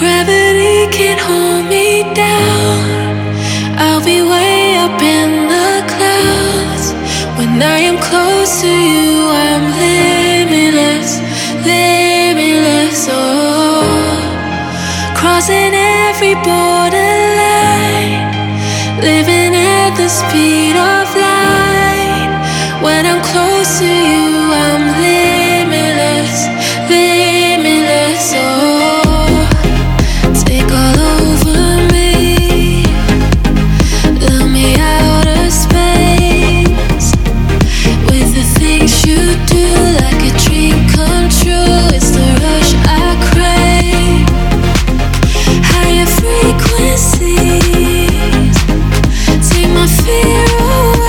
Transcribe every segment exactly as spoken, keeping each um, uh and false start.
Gravity can't hold me down. I'll be way up in the clouds. When I am close to you, I'm limitless, limitless, oh. Crossing every borderline, living at the speed of light. When I'm close to you, I'm limitless, limitless, oh. Fear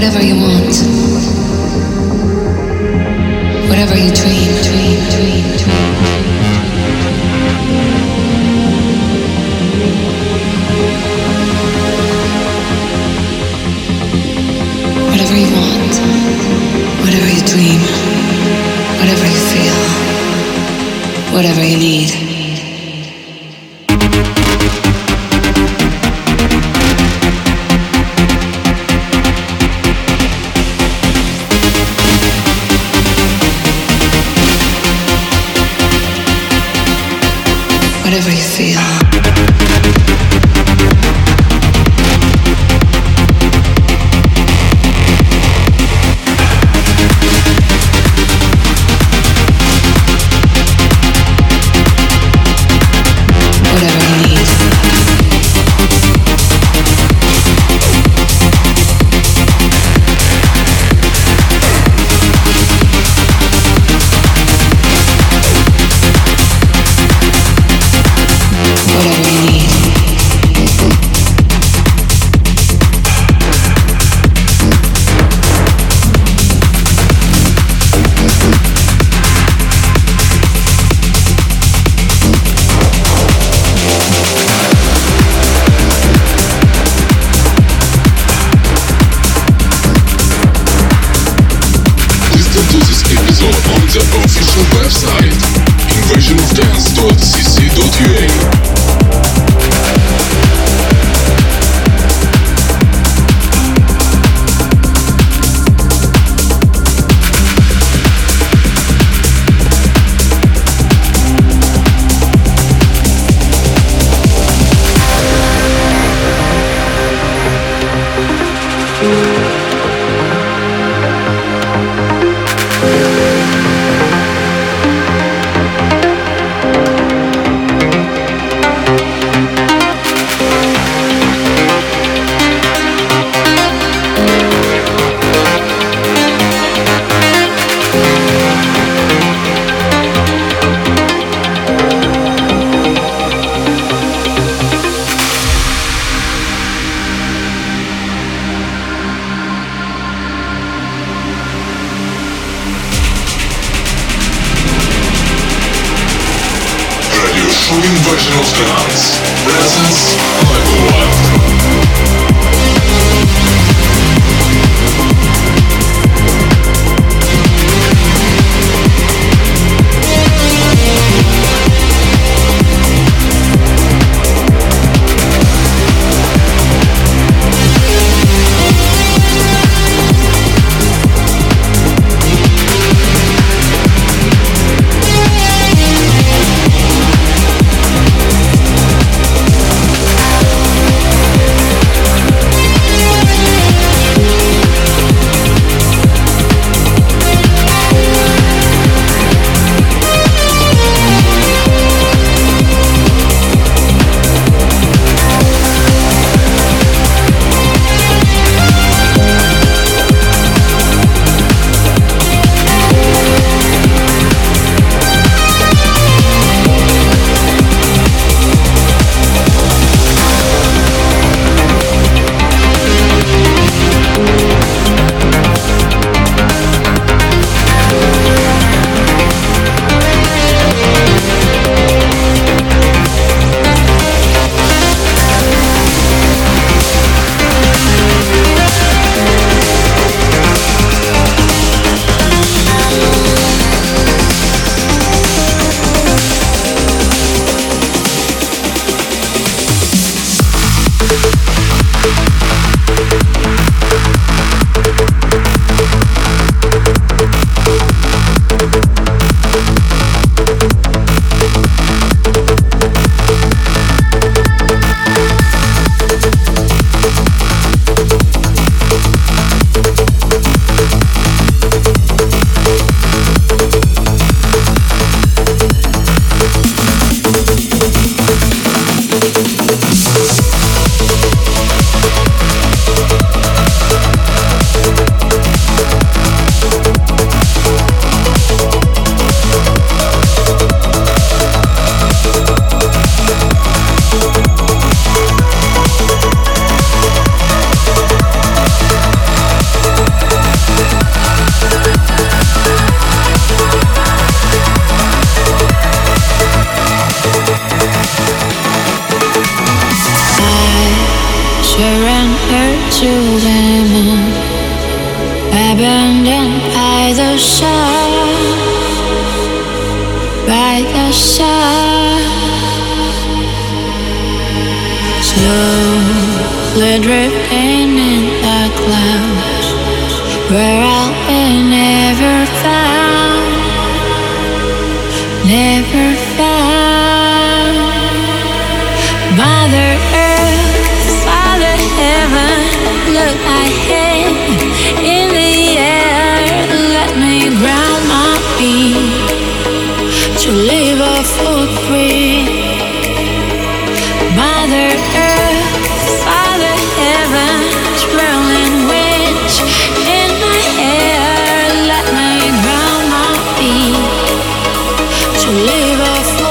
whatever you want, whatever you dream, dream, dream, dream. Whatever you want, whatever you dream, whatever you feel, whatever you need. Whatever you feel. Inversion of dance, presence, level one. children her children abandoned by the shore, by the shore. Slowly drifting in the clouds, where I'll be never found, never found. Mother Earth, Father Heaven, look, I head in the air. Let me ground my feet to leave a footprint. Mother Earth, Father Heaven, swirling winds in my hair. Let me ground my feet to leave a footprint.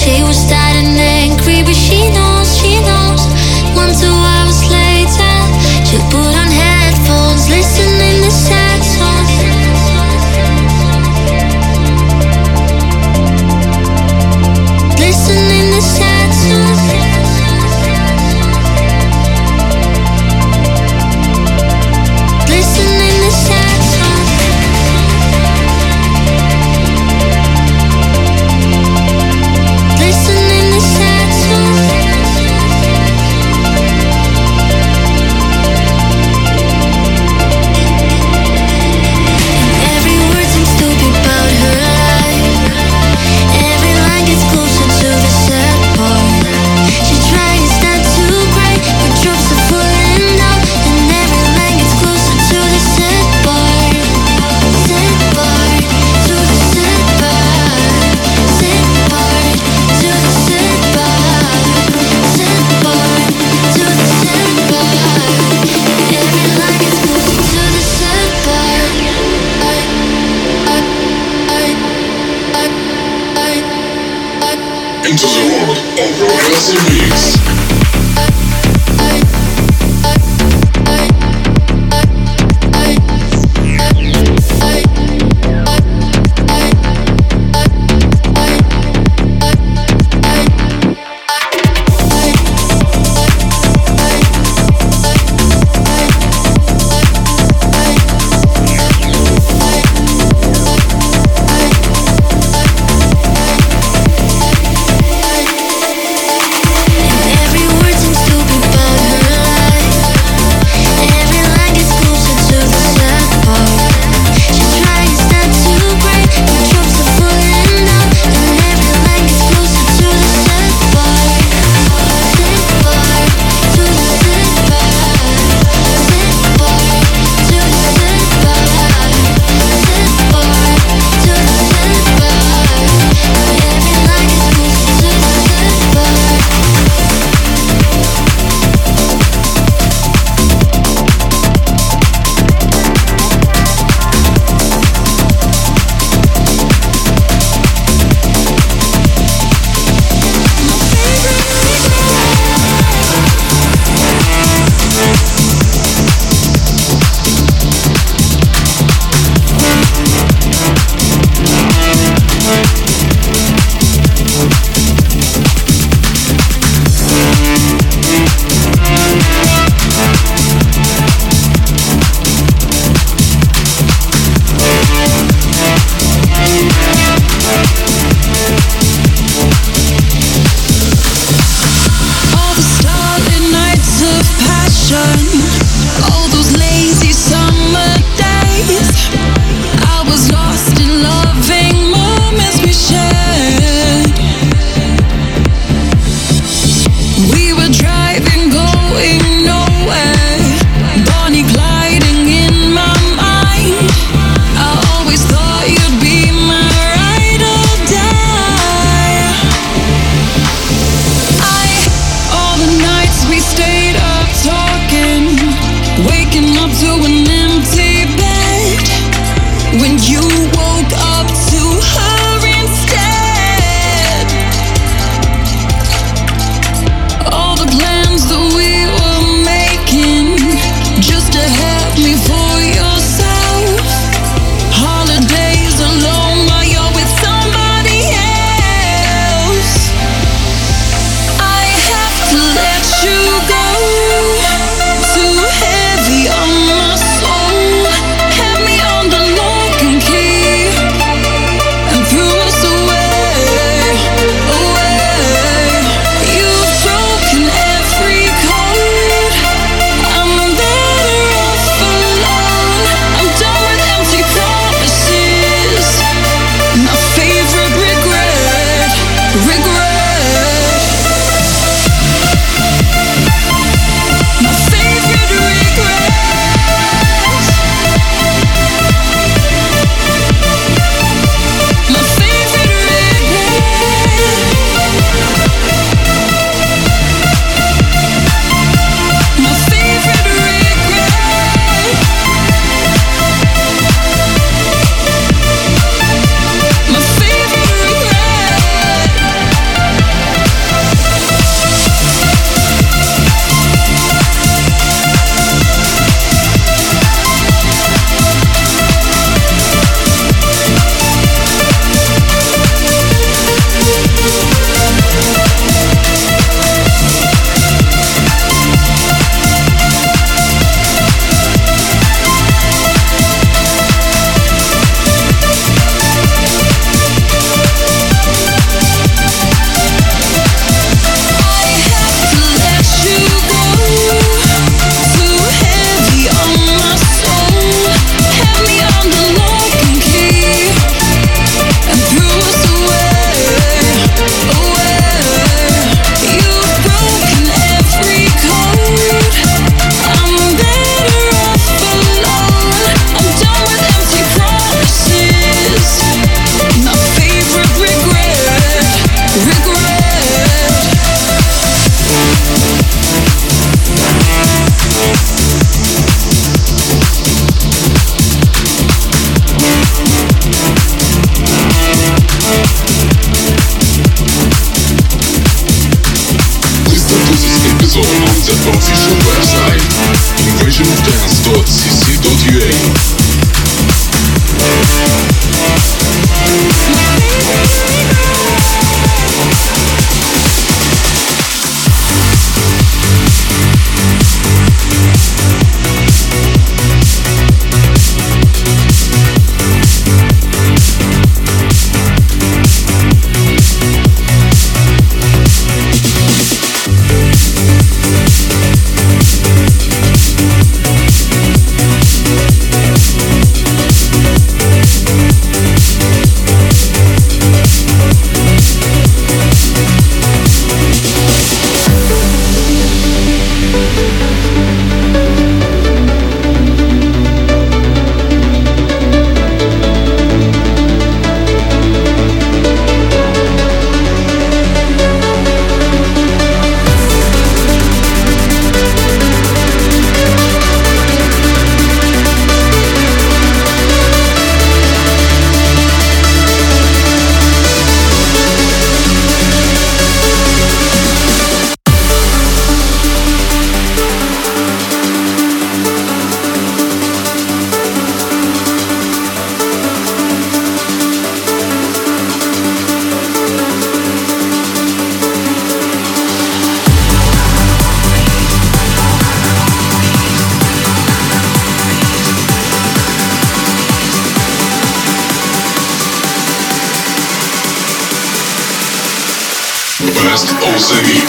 She was sad and angry, but she knows, she knows. One, two hours later, she'll put on headphones, listening to sad songs. Listening to sad songs. Listening to sad songs. Into the world of rockers and beats. Every Соці, що виражай Invasion Dance.cc.ua. Best of the week.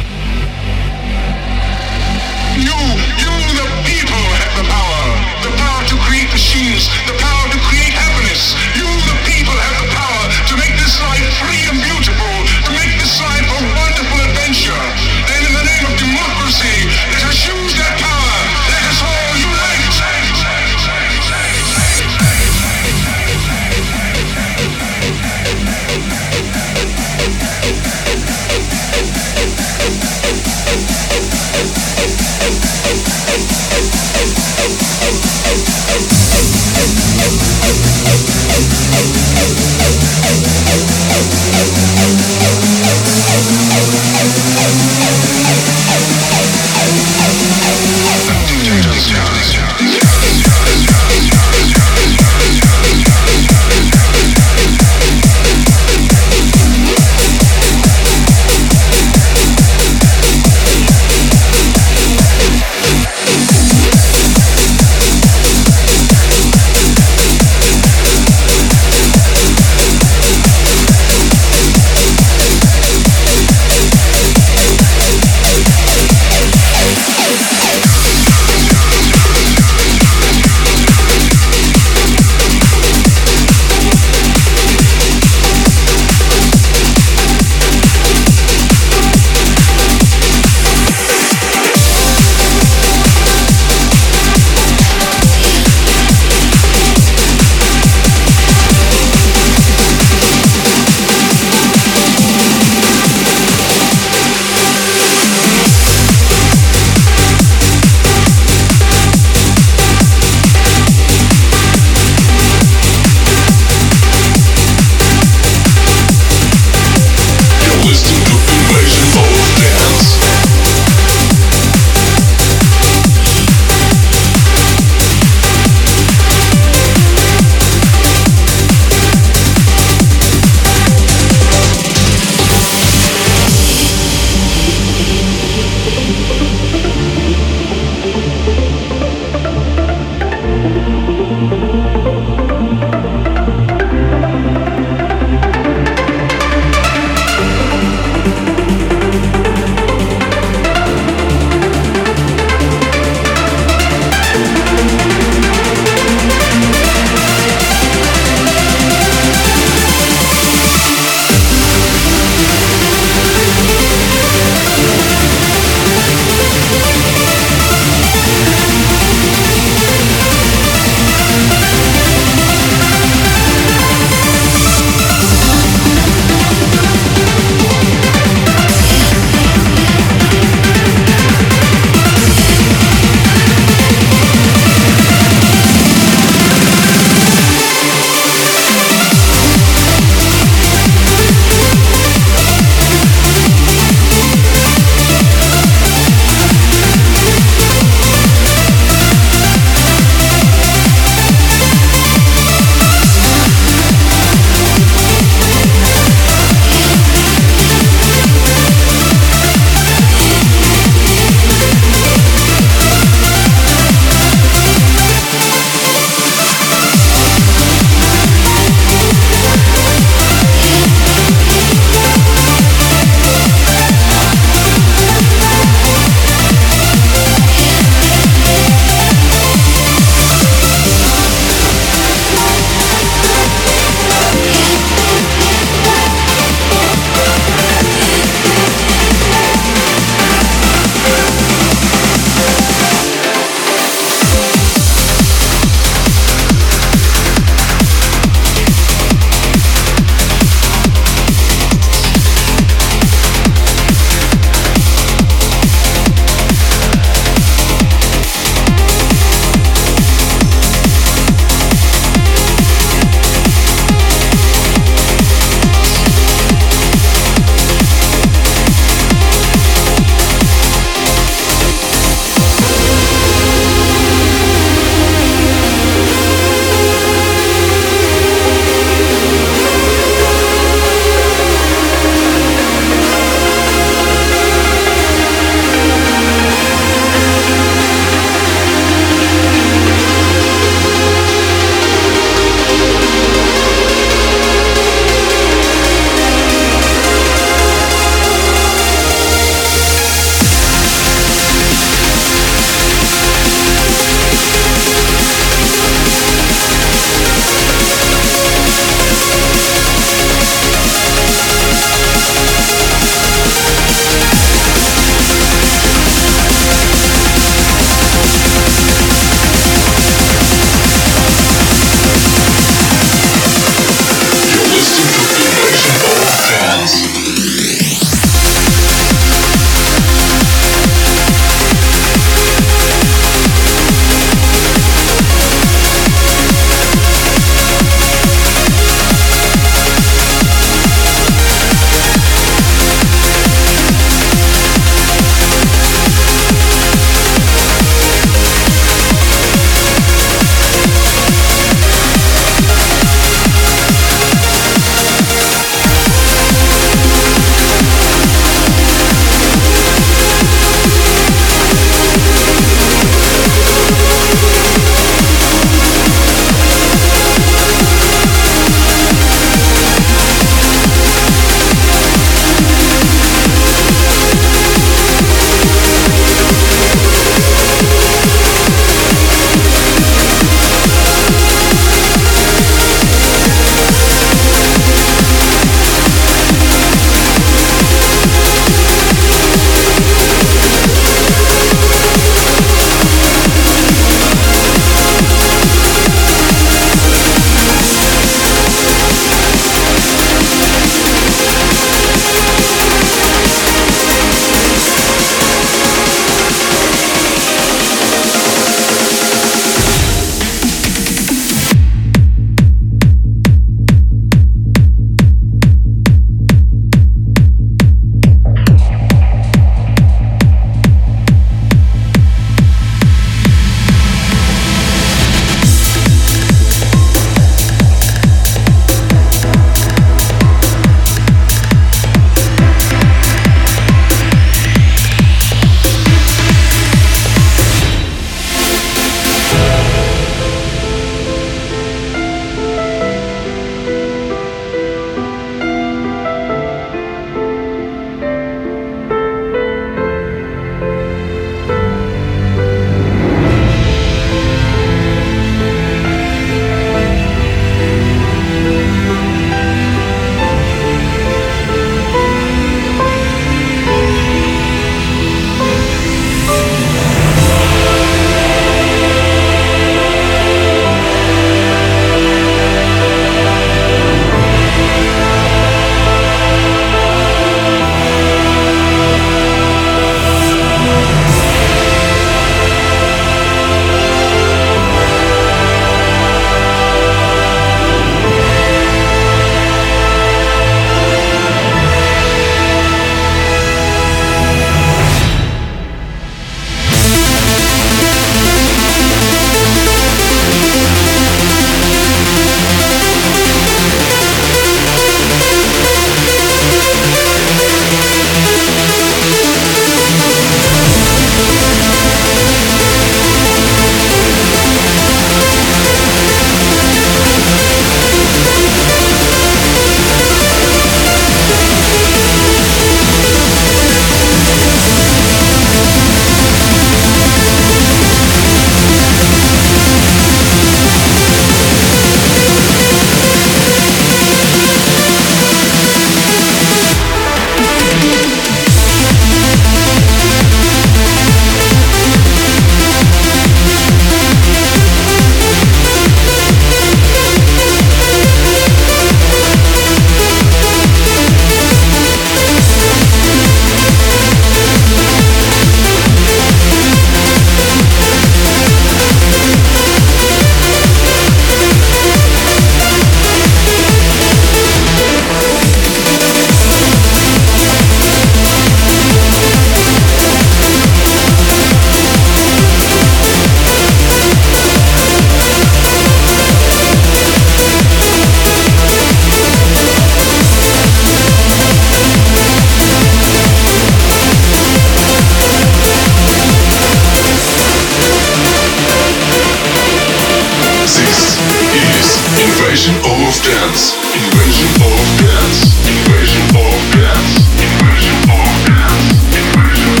Invasion of dance, invasion of dance, invasion of dance, invasion of dance, invasion of dance, invasion of dance.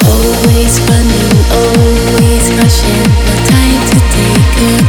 Always running, always rushing, no time to take a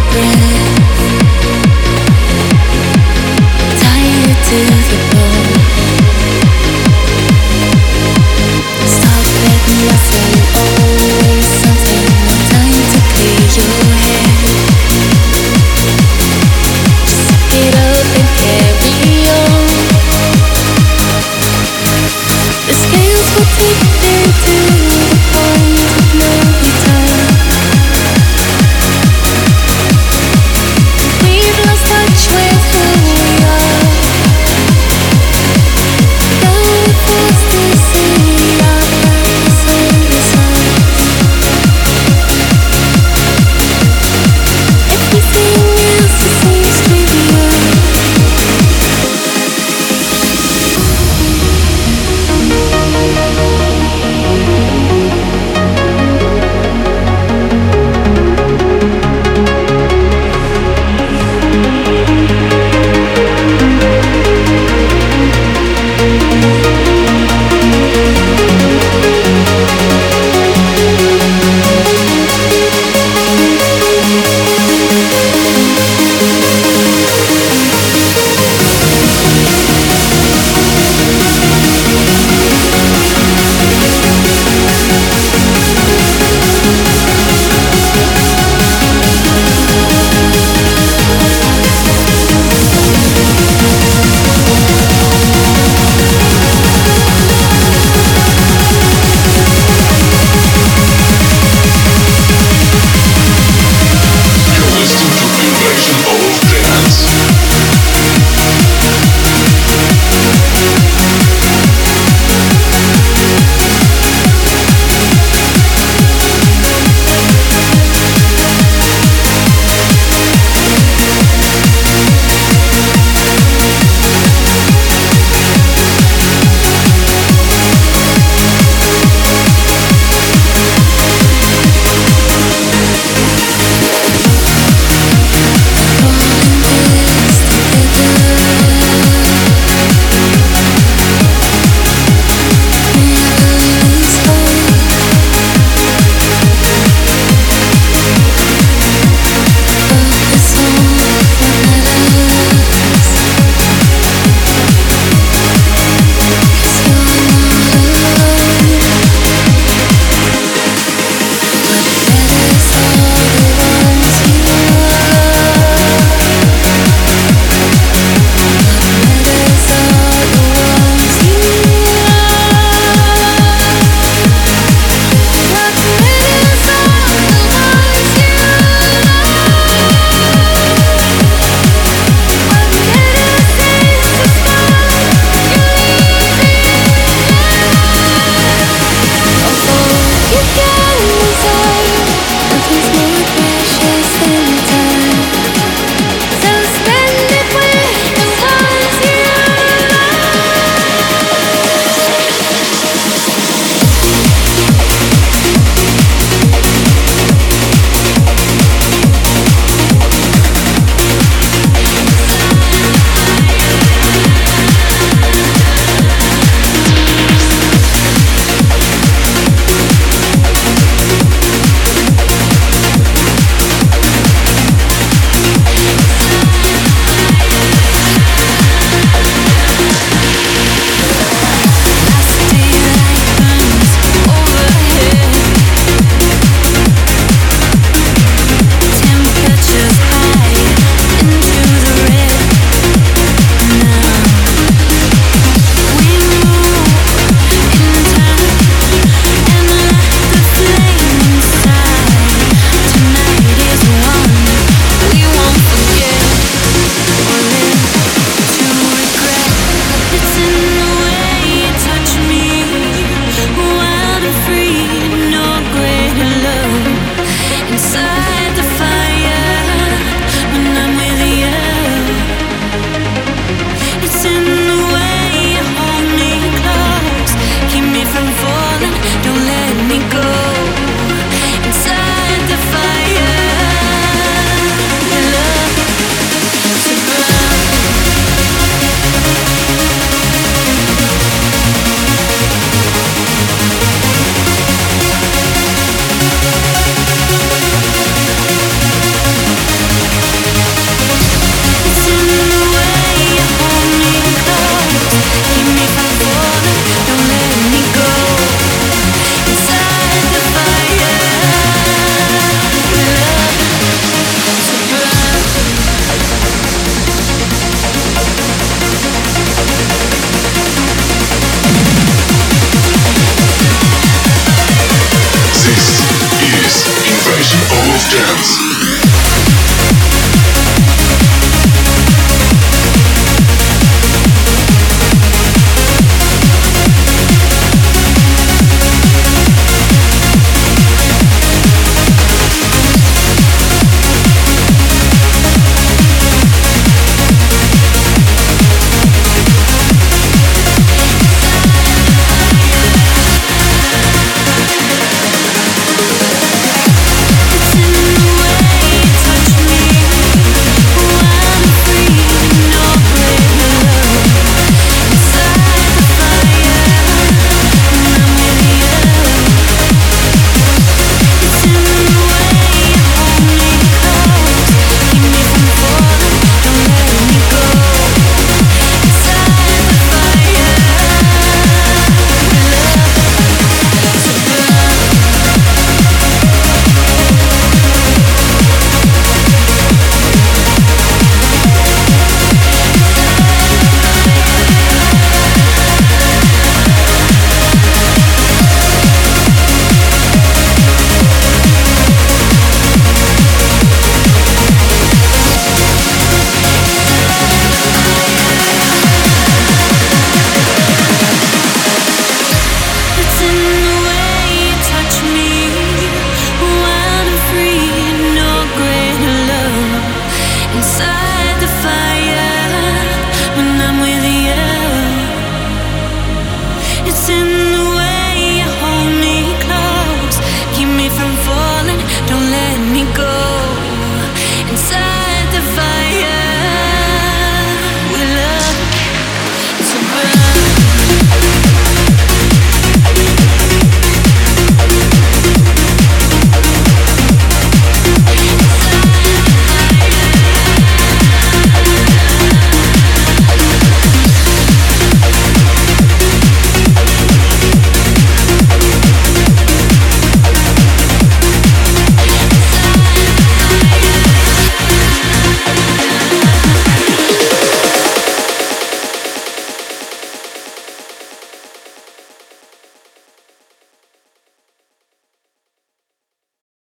dance.